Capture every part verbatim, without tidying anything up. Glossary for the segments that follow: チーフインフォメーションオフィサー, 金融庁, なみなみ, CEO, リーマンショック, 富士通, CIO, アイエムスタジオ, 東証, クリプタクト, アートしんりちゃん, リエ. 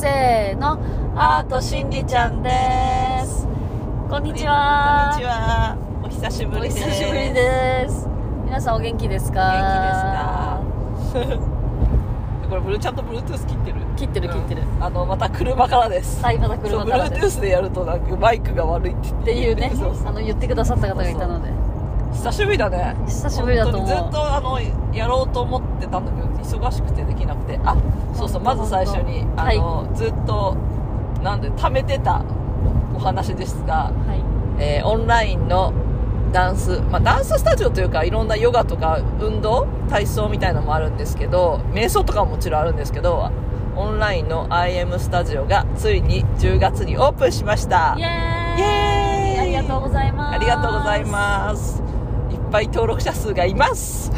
せーの、アートしんりちゃんです。こんにちは。こんにちは。お久しぶりです。お久しぶりです。皆さんお元気ですか？元気ですか？これちゃんと Bluetooth 切ってる切ってる切ってる、うん、あのまた車からです。はい、また車からです。 Bluetooth でやるとなんかマイクが悪いって言って、っていうね、そうそう、あの言ってくださった方がいたので。そうそう、久しぶりだね。久しぶりだと思う。ずっとあのやろうと思ってたんだけど忙しくてできなくて。あ、そうそう、まず最初にあの、はい、ずっとなんで貯めてたお話ですが、はい、えー、オンラインのダンス、まあ、ダンススタジオというかいろんなヨガとか運動体操みたいなのもあるんですけど、瞑想とかももちろんあるんですけど、オンラインの アイエム スタジオがついにじゅうがつにオープンしました。イエーイ、イエーイ、ありがとうございます。ありがとうございます。いっぱい登録者数がいます、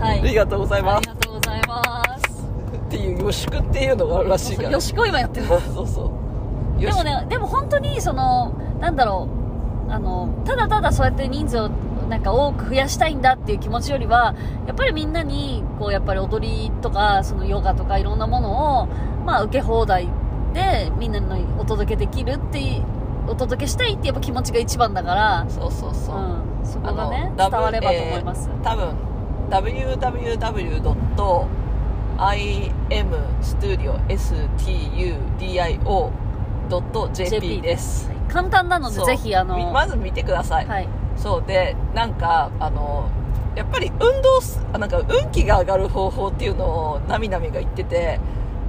はい、ありがとうございます。ありがとうございますっていう予祝っていうのがあるらしいから。予祝今やってるそうそう。でもね、でも本当にそのなんだろう、あのただただそうやって人数をなんか多く増やしたいんだっていう気持ちよりは、やっぱりみんなにこうやっぱり踊りとかそのヨガとかいろんなものを、まあ、受け放題でみんなにお届けできるっていう、お届けしたいってやっぱ気持ちが一番だから、そうそうそう、うん、そこがね伝わればと思います。多分 ダブリューダブリューダブリュー ドット アイエムスタジオ ドット ジェーピー です。簡単なのでぜひあのまず見てください、はい、そうで、なんかあのやっぱり運動、なんか運気が上がる方法っていうのをなみなみが言ってて、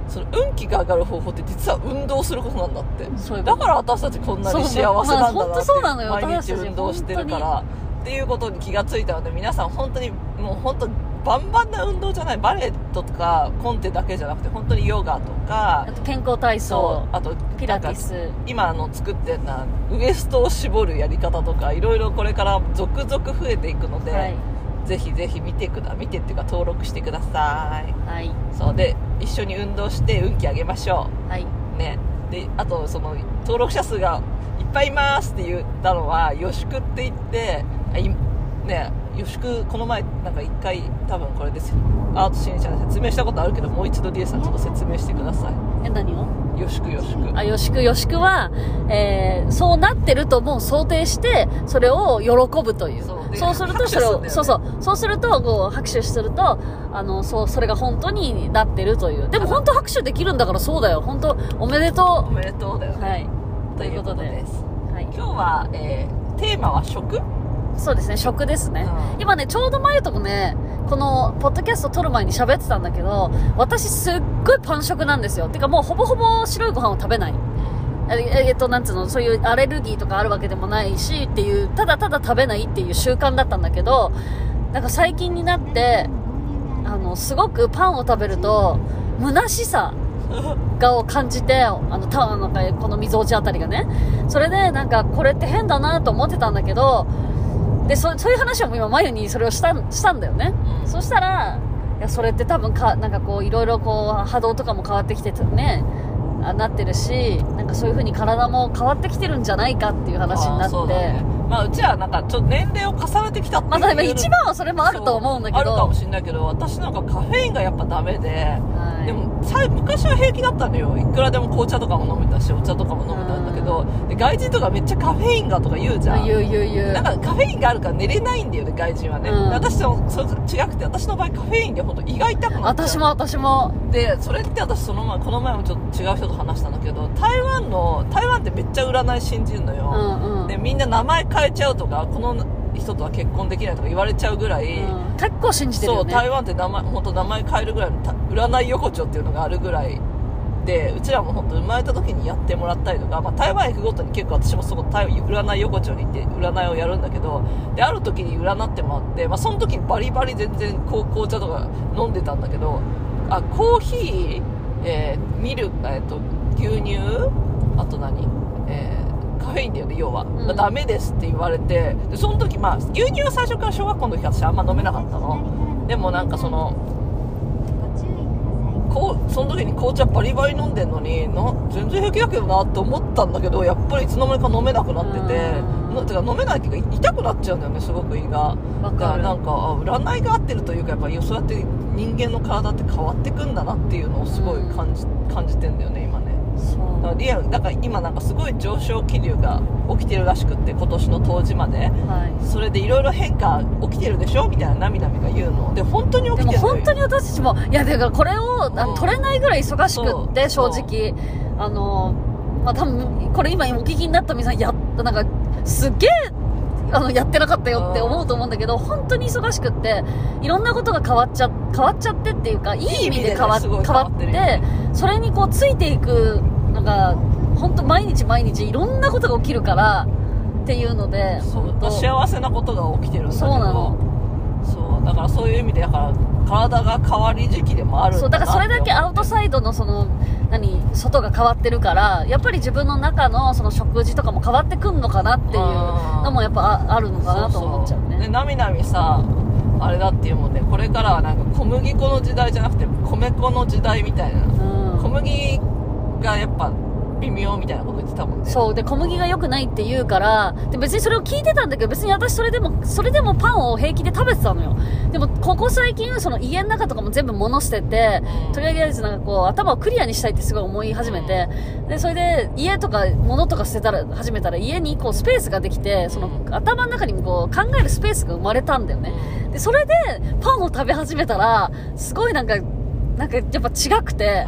その運気が上がる方法って実は運動することなんだって。そういうことだから私たちこんなに幸せなんだなって。毎日運動してるからっていうことに気がついたので、皆さん本当にもう本当バンバンな運動じゃない、バレットとかコンテだけじゃなくて本当にヨガとか、あと健康体操、あとピラティス、今あの作ってるのはウエストを絞るやり方とかいろいろこれから続々増えていくので、はい、ぜひぜひ見てくだ見てっていうか登録してください、はい、そうで一緒に運動して運気上げましょう、はいね、であとその登録者数がいっぱいいますって言ったのは予祝って言ってね、予祝この前なんか一回多分これですよ、アートしんりちゃんに説明したことあるけど、もう一度リエさんちょっと説明してください。え、何を？予祝予祝。あ、予祝予祝は、えー、そうなってるともう想定してそれを喜ぶという。そう、そうするとそれを、ね、そうそうそうするとこう拍手するとあのそうそれが本当になってるという。でも本当拍手できるんだからそうだよ。本当おめでとう。おめでとうだよね。はい。ということで、はい、今日は、えー、テーマは食。そうですね、食ですね、うん、今ねちょうど前ともねこのポッドキャスト撮る前に喋ってたんだけど、私すっごいパン食なんですよ。てかもうほぼほぼ白いご飯を食べない、えっとなんつうの、そういうアレルギーとかあるわけでもないしっていう、ただただ食べないっていう習慣だったんだけど、なんか最近になってあのすごくパンを食べると虚しさがを感じて、あのたなんかこのみぞおちあたりがね、それでなんかこれって変だなと思ってたんだけど、で そ, そういう話を今まゆにそれをした ん, したんだよね、うん、そしたらいやそれって多分かなんかこういろいろこう波動とかも変わってきててね、あなってるし、なんかそういう風に体も変わってきてるんじゃないかっていう話になって。あ、う、ね、まあうちはなんかちょっと年齢を重ねてきたっていう、まあ、一番はそれもあると思うんだけど、あるかもしれないけど、私なんかカフェインがやっぱダメで、はい、でも昔は平気だったのよ。いくらでも紅茶とかも飲めたしお茶とかも飲めたんだけど、で外人とかめっちゃカフェインがとか言うじゃん。言う言う言う。なんかカフェインがあるから寝れないんだよね外人はね、うん、私とそれ違くて、私の場合カフェインで本当胃が痛くなっちゃう。私も私もで、それって私その前この前もちょっと違う人と話したんだけど、台湾の台湾ってめっちゃ占い信じるのよ、うんうん、でみんな名前変えちゃうとかこの人とは結婚できないとか言われちゃうぐらい、うん、結構信じてるよね。そう、台湾って名前本当名前変えるぐらいの占い横丁っていうのがあるぐらいで、うちらも本当生まれた時にやってもらったりとか、まあ、台湾行くごとに結構私もそこ台占い横丁に行って占いをやるんだけど、である時に占ってもらって、まあ、その時バリバリ全然こう紅茶とか飲んでたんだけど、あコーヒー、えー、ミルク、えー、と牛乳、あと何、えー、カフェインだよね要は、うん、ダメですって言われて、でその時、まあ、牛乳は最初から小学校の時私あんま飲めなかったので、もなんかそのこうその時に紅茶バリバリ飲んでんのにな全然平気だけどなって思ったんだけど、やっぱりいつの間にか飲めなくなってて、てか飲めないっていうか痛くなっちゃうんだよねすごく胃が。だからなんか占いが合ってるというか、やっぱりそうやって人間の体って変わってくんだなっていうのをすごい感じ、うん、感じてんだよね今ね。のリアルだから今なんかすごい上昇気流が起きてるらしくって今年の冬至まで、はい、それでいろいろ変化起きてるでしょみたいななみなみが言うので本当に起きてるのよ。でも本当に私たちもいやだからこれを、うん、取れないぐらい忙しくって正直あの、まあ、多分これ今お聞きになった皆さんやったなんかすげえあのやってなかったよって思うと思うんだけど、うん、本当に忙しくっていろんなことが変わっちゃ変わっちゃってっていうかいい意味で変わって、変わってそれにこうついていくのが本当毎日毎日いろんなことが起きるからっていうのでそう幸せなことが起きてるんだけどそうなのそうだからそういう意味でだから体が変わり時期でもあるんだなそうだからそれだけアウトサイドのその何外が変わってるからやっぱり自分の中 の, その食事とかも変わってくんのかなっていうのもやっぱ あ, あるのかなと思っちゃうね。そうそうでなみなみさあれだっていうもんねこれからはなんか小麦粉の時代じゃなくて米粉の時代みたいな、うん、小麦がやっぱ微妙みたいなこと言ってたもんね。そうで小麦が良くないって言うからで別にそれを聞いてたんだけど別に私それでもそれでもパンを平気で食べてたのよ。でもここ最近その家の中とかも全部物捨ててとりあえずなんかこう頭をクリアにしたいってすごい思い始めてでそれで家とか物とか捨てたら始めたら家にこうスペースができてその頭の中にこう考えるスペースが生まれたんだよね。でそれでパンを食べ始めたらすごいなんかなんかやっぱ違くて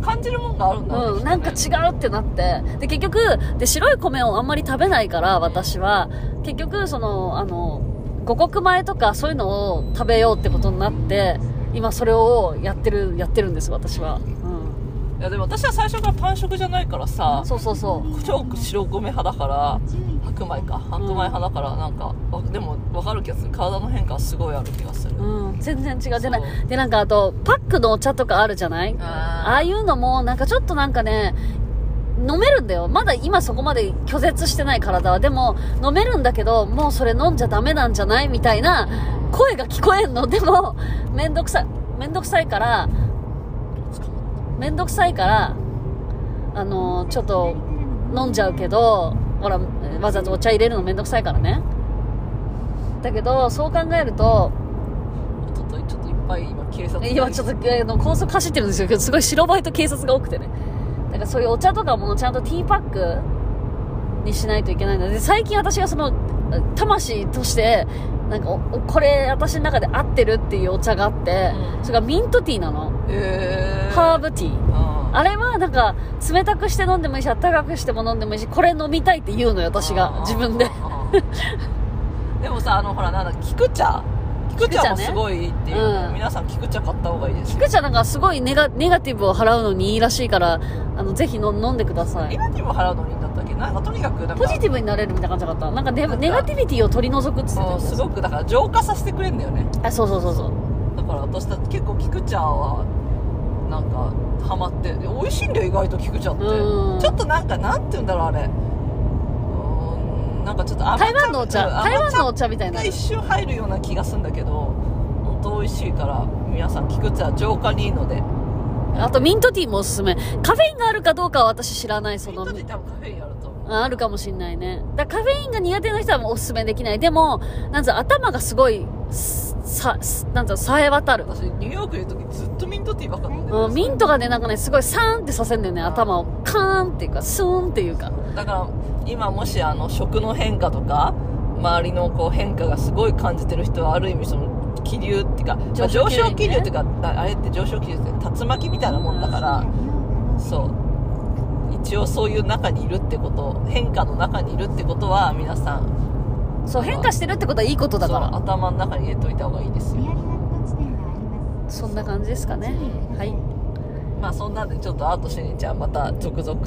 感じるもんがあるんだね、うん、なんか違うってなってで結局で白い米をあんまり食べないから私は結局そのあの五穀米とかそういうのを食べようってことになって今それをやってるやってるんです私は、うん、いやでも私は最初からパン食じゃないからさそうそうそう超白米派だから白米か白米派だからなんか、うん、でも分かる気がする体の変化はすごいある気がする、うん、全然違うでないでなんかあとパックのお茶とかあるじゃないああいうのもなんかちょっとなんかね飲めるんだよまだ今そこまで拒絶してない体はでも飲めるんだけどもうそれ飲んじゃダメなんじゃないみたいな声が聞こえんのでもめんどくさいめんどくさいからめんどくさいからあのー、ちょっと飲んじゃうけどほらわざとお茶入れるのめんどくさいからねだけどそう考えるとおとといちょっといっぱい今警察今ちょっと高速走ってるんですよけどすごい白バイと警察が多くてねだからそういうお茶とかもちゃんとティーパックにしないといけないので最近私がその魂としてなんかこれ私の中で合ってるっていうお茶があって、うん、それがミントティーなの、えー、ハーブティー あ, あれはなんか冷たくして飲んでもいいし温かくしても飲んでもいいしこれ飲みたいって言うのよ私が自分ででもさあのほらなんだ菊茶菊茶もすごいっていう、ねうん、皆さん菊茶買った方がいいですよ。菊茶なんかすごいネガ、ネガティブを払うのにいいらしいからあのぜひの飲んでください。ネガティブを払うのにだったっけなんかとにかくなんかポジティブになれるみたいな感じだったなんか ネ, なんかネガティビティを取り除くっつってたすごくだから浄化させてくれるんだよね。あそうそうそうそうだから私たち結構菊茶はなんかハマって美味しいんだよ意外と菊茶ってちょっとなんかなんていうんだろうあれなんかちょっと台湾のお茶台湾のお茶みたいな一瞬入るような気がするんだけど本当美味しいから皆さん菊茶浄化にいいのであとミントティーもおすすめカフェインがあるかどうかは私知らないそのミントティー多分カフェインあると思う あ, あるかもしんないねだカフェインが苦手な人はもうおすすめできないでもなんか頭がすごいさなんかさえ渡る私ニューヨークにいる時ずっとミントティーばっか飲んでる、うん、ミントがねなんかねすごいサーンってさせるんだよね頭をカーンっていうかスーンっていうかだから今もしあの食の変化とか周りのこう変化がすごい感じてる人はある意味その気流っていうか上昇気流、ねまあ、上昇気流っていうかあれって上昇気流って竜巻みたいなもんだからそう一応そういう中にいるってこと変化の中にいるってことは皆さんそう変化してるってことはいいことだから頭の中に入れといた方がいいですよ。そんな感じですかね。はいまあそんなんでちょっとアートしにちゃんまた続々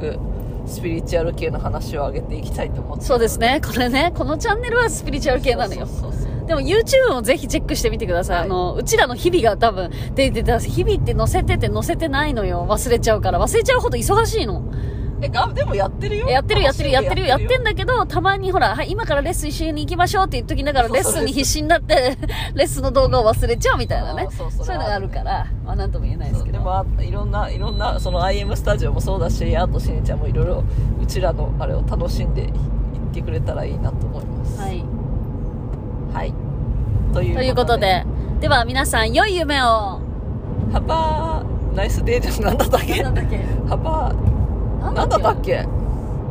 スピリチュアル系の話を上げていきたいと思ってそうですねこれねこのチャンネルはスピリチュアル系なのよそうそうそうそうでも YouTube もぜひチェックしてみてください、はい、あのうちらの日々が多分ででで日々って載せてて載せてないのよ忘れちゃうから忘れちゃうほど忙しいのえがでもやってるよやってるやってるやってるやってんだけどたまにほら、はい、今からレッスン一緒に行きましょうって言っときながらレッスンに必死になってレッスンの動画を忘れちゃうみたいなねそういうのがあるからまあ何とも言えないですけどでもいろんないろんなその アイエム スタジオもそうだしアートしにちゃんもいろいろうちらのあれを楽しんでいってくれたらいいなと思いますはいはいということで、ということで、では皆さん良い夢をハッパーナイスデーじゃなんだったっけハッパー何だったっけ。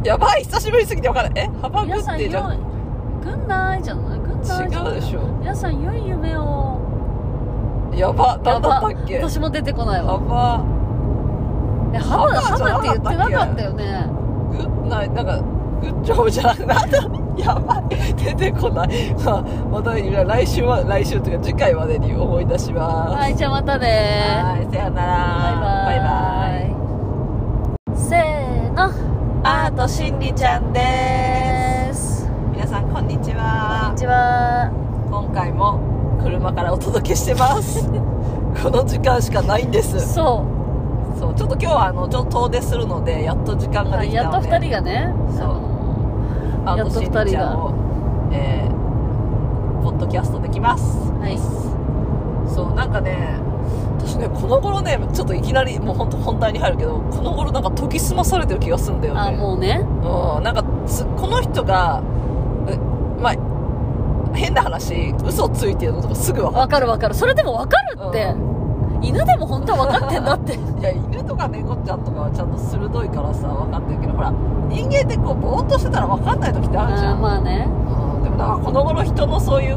やばい久しぶりすぎて分からない。えハバグってじゃんぐんないじゃないぐんないじゃない。違うでしょ。皆さん良い夢を。やば何だったっけ。私も出てこないわ。ハバハバハバって言ってなかったよね。ぐんないなんかグッジョブじゃなくなんだやばい出てこない、まあ、また来週は来週というか次回までに思い出します。はい、じゃあまたね。はい、さよなら。バイバイ。バイバイ。せーの、アートしんりちゃんです。皆さんこんにちは。こんにちは。今回も車からお届けしてますこの時間しかないんです。そうそう、ちょっと今日はあのちょっと遠出するのでやっと時間ができたので、はい、やっとふたりがね、そうアートシンリちゃんを、えー、ポッドキャストできます。はい。そうなんかね、私ねこの頃ねちょっといきなりもう本当本題に入るけど、この頃なんか研ぎ澄まされてる気がするんだよね。あもうね。うん、なんかこの人がまあ変な話嘘ついてるのとかすぐ分かる。分かる分かる。それでも分かるって。うん犬でも本当は分かってんだっていや犬とか猫ちゃんとかはちゃんと鋭いからさ分かってるけど、ほら人間ってこうぼーっとしてたら分かんない時ってあるじゃん。あまあね、うん、でもなんかこの頃人のそういう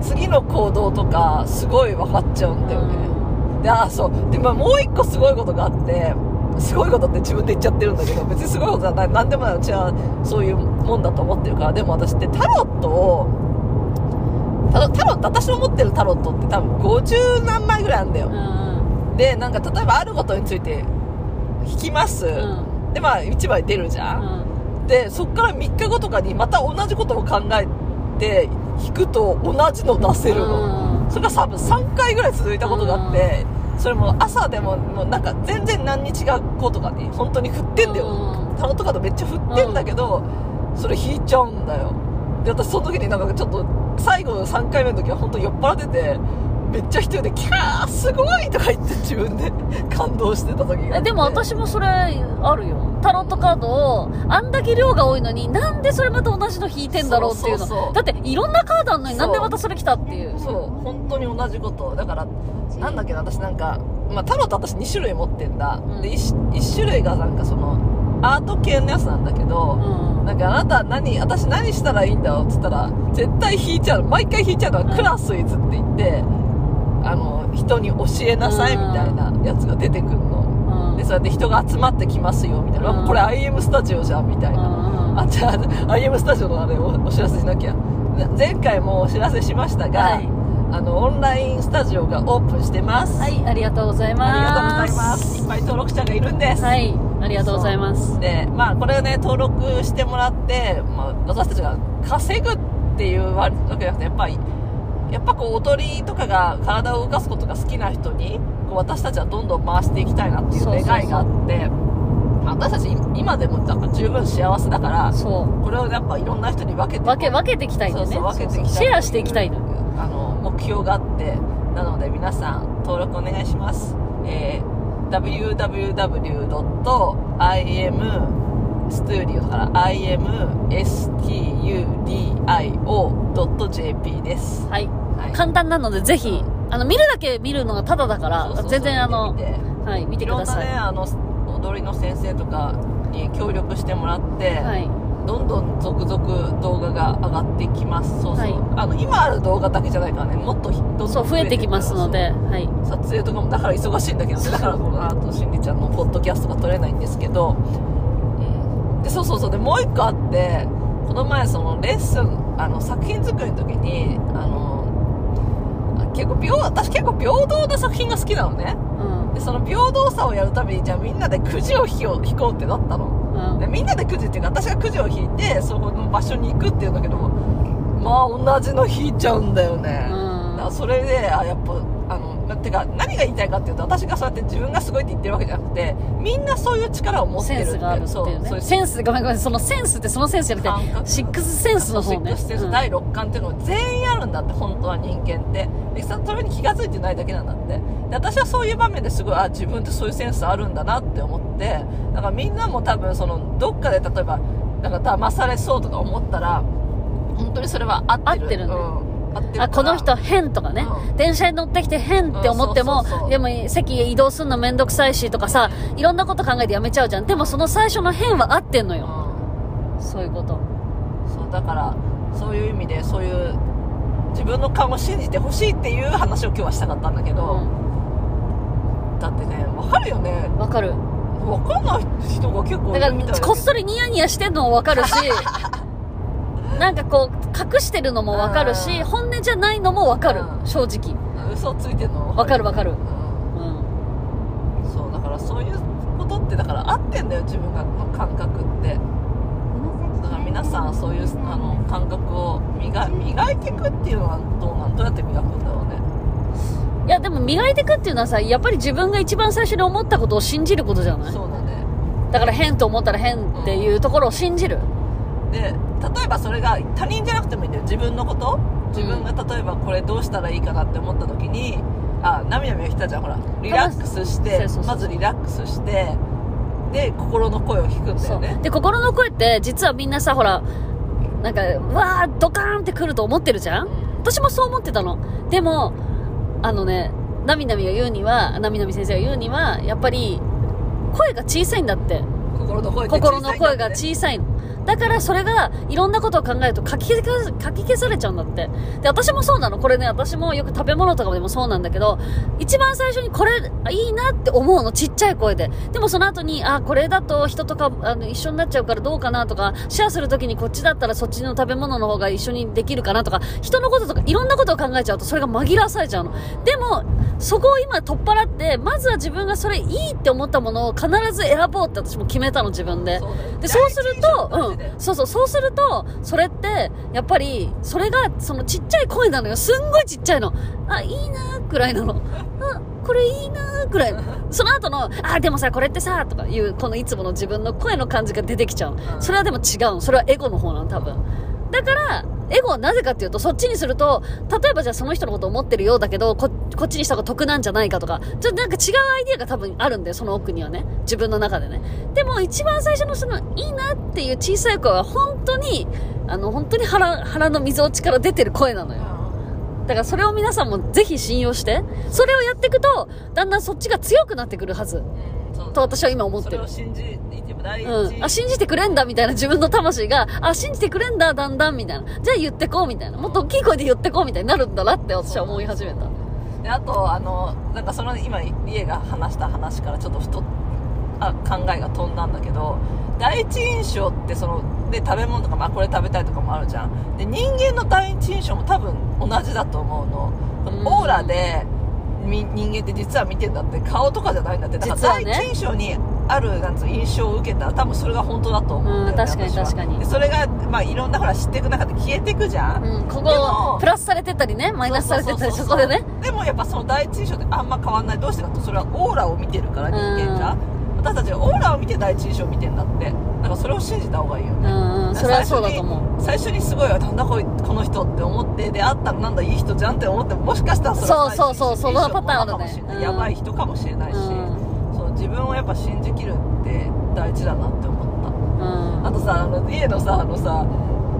次の行動とかすごい分かっちゃうんだよね、うん、であそうで、まあ、もう一個すごいことがあって、すごいことって自分で言っちゃってるんだけど別にすごいことじゃない、何でもない、うちはそういうもんだと思ってるから。でも私ってタロットをタロット、私の持ってるタロットって多分ごじゅうなんまいぐらいあるんだよ、うん、でなんか例えばあることについて引きます、うん、でまあいちまい出るじゃん、うん、でそっからみっかごとかにまた同じことを考えて引くと同じの出せるの、うん、それが多分さんかいぐらい続いたことがあって、うん、それも朝でももうなんか全然何日が後とかに本当に振ってんだよ、うん、タロットカードめっちゃ振ってんだけど、うん、それ引いちゃうんだよ。で私その時になんかちょっと最後のさんかいめの時は本当に酔っ払っててめっちゃ一人でキャーすごいとか言って自分で感動してた時があって。えでも私もそれあるよ。タロットカードをあんだけ量が多いのになんでそれまた同じの引いてんだろうっていうの。そうそうそう、だっていろんなカードあるのになんでまたそれ来たっていう。そう、そう本当に同じことだからなんだっけな、私なんか、まあ、タロット私にしゅるい持ってんだ、うん、で 1, 1種類がなんかそのアート系のやつなんだけど、うんなんかあなた何私何したらいいんだろうって言ったら絶対引いちゃう、毎回引いちゃうのはクラスイズって言って、うん、あの人に教えなさいみたいなやつが出てくるの、うん、でそうやって人が集まってきますよみたいな、うん、これ アイエム スタジオじゃんみたいな、うん、あじゃあ アイエム スタジオのあれをお知らせしなきゃ。前回もお知らせしましたが、はい、あのオンラインスタジオがオープンしてます。はい、ありがとうございます。ありがとうございます。いっぱい登録者がいるんです。はい、ありがとうございます。で、まあ、これをね登録してもらって、まあ、私たちが稼ぐっていうわけじゃなくてやっぱりやっぱこう踊りとかが体を動かすことが好きな人にこう私たちはどんどん回していきたいなっていう願いがあって、そうそうそう、私たち今でもなんか十分幸せだから、そうこれをやっぱいろんな人に分けて分け分けていきたいんだよね。そうそう分けていきたい、そうそうシェアしていきたいの、あの目標があって、なので皆さん登録お願いします。えーダブリューダブリューダブリュードットアイエムスタジオ から アイエムスタジオドットジェーピー です、はいはい、簡単なのでぜひあの見るだけ見るのがタダだからそうそうそう全然あの見てみて、はい、見てください。いろんな、ね、あの踊りの先生とかに協力してもらって、はい、どんどん続々動画が上がってきます。そうそう、はい、あの今ある動画だけじゃないからね、もっとそう増えてきますので、はい、撮影とかもだから忙しいんだけど、だからこのアートしんりちゃんのポッドキャストが撮れないんですけど、うん、でそうそうそうでもう一個あって、この前そのレッスンあの作品作りの時にあの結構平私結構平等な作品が好きなのね、うん、でその平等さをやるためにじゃあみんなでくじを引こう、引こうってなったの、うん、でみんなでくじっていうか私がくじを引いてそこの場所に行くっていうんだけど、まあ同じの引いちゃうんだよね、うん、それであやっぱあのてか何が言いたいかっていうと、私がそうやって自分がすごいって言ってるわけじゃなくてみんなそういう力を持ってるってセンスがあるっていうね。そうセンスごめんごめんそのセンスってそのセンスじゃなくてシックスセンスの方ね。シックスセンスだいろく感っていうのを全員あるんだって、本当は人間ってでそのために気が付いてないだけなんだって。で私はそういう場面ですごいあ自分ってそういうセンスあるんだなって思って、だからみんなも多分そのどっかで例えばなんか騙されそうとか思ったら本当にそれは合ってる、合ってるね、うんあこの人変とかね、うん、電車に乗ってきて変って思っても、うん、そうそうそう、でも席移動するのめんどくさいしとかさ、いろんなこと考えてやめちゃうじゃん。でもその最初の変は合ってんのよ、うん、そういうこと。そうだからそういう意味でそういう自分の勘を信じてほしいっていう話を今日はしたかったんだけど、うん、だってね、わかるよね。わかる。わかんない人が結構いるみたいな。だからこっそりニヤニヤしてんのもわかるしなんかこう隠してるのもわかるし、本音じゃないのもわかる、正直。嘘ついてるのわかるわかる。うん、うん、そうだからそういうことってだから合ってんだよ、自分の感覚って。だから皆さんそういうあの感覚を 磨, 磨いていくっていうのはどうなんどうやって磨くんだろうね。いやでも磨いていくっていうのはさ、やっぱり自分が一番最初に思ったことを信じることじゃない。そうだね。だから変と思ったら変っていうところを信じる。うん、で例えばそれが他人じゃなくてもいいんだよ、自分のこと。自分が例えばこれどうしたらいいかなって思った時に、うん、あなみなみが来たじゃん、ほらリラックスして、そうそうそう、まずリラックスしてで心の声を聞くんだよね。で心の声って実はみんなさ、ほらなんかわードカーンってくると思ってるじゃん。私もそう思ってたの。でもあのね、なみなみが言うには、なみなみ先生が言うには、やっぱり声が小さいんだって。心の声って小さいんだって。心の声が小さいのだから、それがいろんなことを考えるとかき消されちゃうんだって。で私もそうなの。これね、私もよく食べ物とかでもそうなんだけど、一番最初にこれいいなって思うのちっちゃい声で。でもその後にあこれだと人とかあの一緒になっちゃうからどうかなとか、シェアするときにこっちだったらそっちの食べ物の方が一緒にできるかなとか、人のこととかいろんなことを考えちゃうとそれが紛らわされちゃうの。でもそこを今取っ払って、まずは自分がそれいいって思ったものを必ず選ぼうって私も決めたの、自分で。でそうすると、うん、そうそうそうすると、それってやっぱりそれがそのちっちゃい声なのよ。すんごいちっちゃいの。あいいなーくらいなの。あこれいいなーくらい。その後のあでもさこれってさとかいうこのいつもの自分の声の感じが出てきちゃう。それはでも違うの。それはエゴの方なの多分。だからエゴはなぜかっていうと、そっちにすると例えばじゃあその人のこと思ってるようだけど こ, こっちにした方が得なんじゃないかとか、ちょっとなんか違うアイディアが多分あるんだよ、その奥にはね、自分の中でね。でも一番最初のそのいいなっていう小さい声は本当にあの本当に 腹, 腹の溝落ちから出てる声なのよ。だからそれを皆さんもぜひ信用して、それをやっていくとだんだんそっちが強くなってくるはず、うん、と私は今思ってる。それを信じうん、あ信じてくれんだみたいな、自分の魂があ信じてくれんだだんだんみたいな、じゃあ言ってこうみたいな、もっと大きい声で言ってこうみたいになるんだなって私は思い始めた。であとあのなんかその今リエが話した話からちょっとふとあ考えが飛んだんだけど、第一印象ってそので食べ物とか、まあ、これ食べたいとかもあるじゃん。で人間の第一印象も多分同じだと思うの。うん、オーラで人間って実は見てんだって、顔とかじゃないんだって。だから第一印象にあるなんつ印象を受けたら多分それが本当だと思うんだよね。うん、確かに確かに。でそれが、まあ、いろんなほら知っていく中で消えていくじゃん。うん、ここプラスされてたりね、マイナスされてたり、そこでね。でもやっぱその第一印象ってあんま変わんない。どうしてかと、それはオーラを見てるから、人間が、うん、私たちがオーラを見て第一印象を見てんだって。だからそれを信じた方がいいよね。うんうん、それはそうだと思う。最初にすごいなんだこの人って思って出会ったらなんだいい人じゃんって思っても、もしかしたらそれはそうそうそう、そのパターンあるね。うん、やばい人かもしれないし、うん自分をやっぱ信じきるって大事だなって思った。うん、あとさ、あの家のさあのさ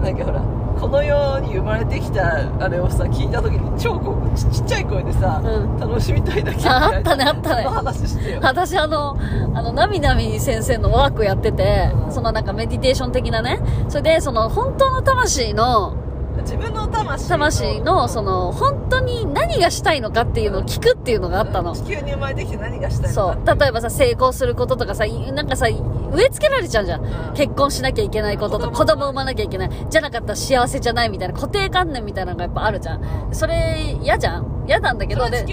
なんかほらこの世に生まれてきたあれをさ聞いた時に超こう ち, ちっちゃい声でさ、うん、楽しみたいだけみたいな。あったねあったね。その話してよ。私あのあのなみなみ先生のワークやってて、うん、そのなんかメディテーション的なね。それでその本当の魂の自分の魂 の, 魂のその本当に何がしたいのかっていうのを聞くっていうのがあったの。地球に生まれてきて何がしたいのかっていう。そう例えばさ成功することとかさ、なんかさ植え付けられちゃうじゃん、うん、結婚しなきゃいけないことと子供産まなきゃいけないじゃなかったら幸せじゃないみたいな固定観念みたいなのがやっぱあるじゃん。それ嫌じゃん嫌なんだけど、で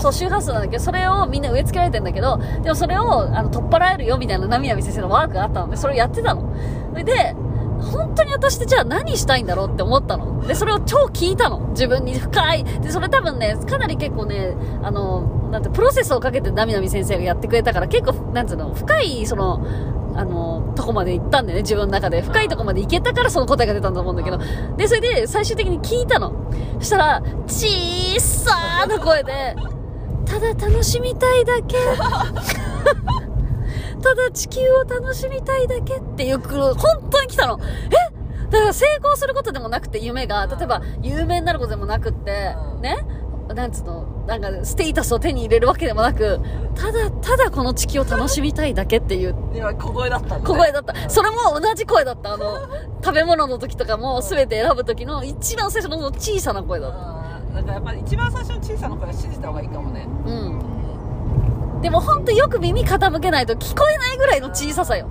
そう周波数なんだけど、それをみんな植え付けられてんだけど、でもそれをあの取っ払えるよみたいななみなみ先生のワークがあったので、それをやってたので、本当に私ってじゃあ何したいんだろうって思ったので、それを超聞いたの自分に深い。でそれ多分ねかなり結構ねあのなんてプロセスをかけてなみなみ先生がやってくれたから、結構なんつうの深いそのあのとこまで行ったんだよね、自分の中で深いとこまで行けたからその答えが出たんだと思うんだけど、でそれで最終的に聞いたの。そしたら小さな声でただ楽しみたいだけただ地球を楽しみたいだけっていう、本当に来たの。えだから成功することでもなくて、夢が例えば有名になることでもなくってね、なんつうの、なんかステータスを手に入れるわけでもなく、ただただこの地球を楽しみたいだけっていう今小声だったんだ、ね、小声だった。それも同じ声だった。あの食べ物の時とかも全て選ぶ時の一番最初の小さな声だった。だからやっぱり一番最初の小さな声は信じた方がいいかもね。うん。でも本当よく耳傾けないと聞こえないぐらいの小ささよ。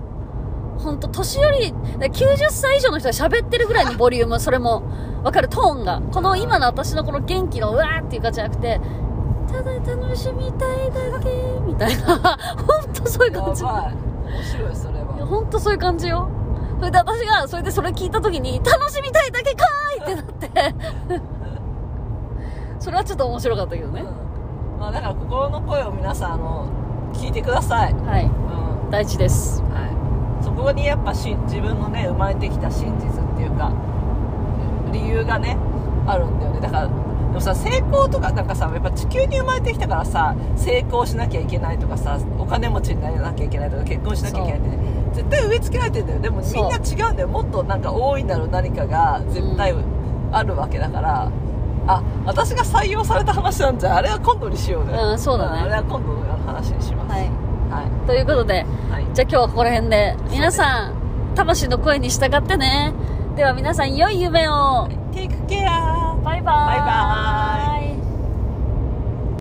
本当年寄りきゅうじゅっさい以上の人が喋ってるぐらいのボリューム。それも分かる、トーンがこの今の私のこの元気のうわーっていう感じじゃなくて、ただ楽しみたいだけみたいな本当そういう感じ。やばい面白い。それは本当そういう感じよ。それで私がそれでそれ聞いた時に楽しみたいだけかーいってなってそれはちょっと面白かったけどね、うん、まあだから心の声を皆さんあの聞いてください。はい、うん、大事です。はい、そこにやっぱし自分のね生まれてきた真実っていうか理由がねあるんだよね。だからでもさ、成功とかなんかさ、やっぱ地球に生まれてきたからさ、成功しなきゃいけないとかさ、お金持ちにならなきゃいけないとか、結婚しなきゃいけないって、ね、絶対植え付けられてるんだよ。でもみんな違うんだよ。もっとなんか大いなる何かが絶対あるわけだから、うん、あ、私が採用された話なんじゃ、あれは今度にしようね、うん、そうだね、あれは今度の話にします。はいはい、ということで、はい、じゃあ今日はここら辺で、皆さん魂の声に従ってね。では皆さん良い夢を。 Take care。 バイバイ。バイバイ。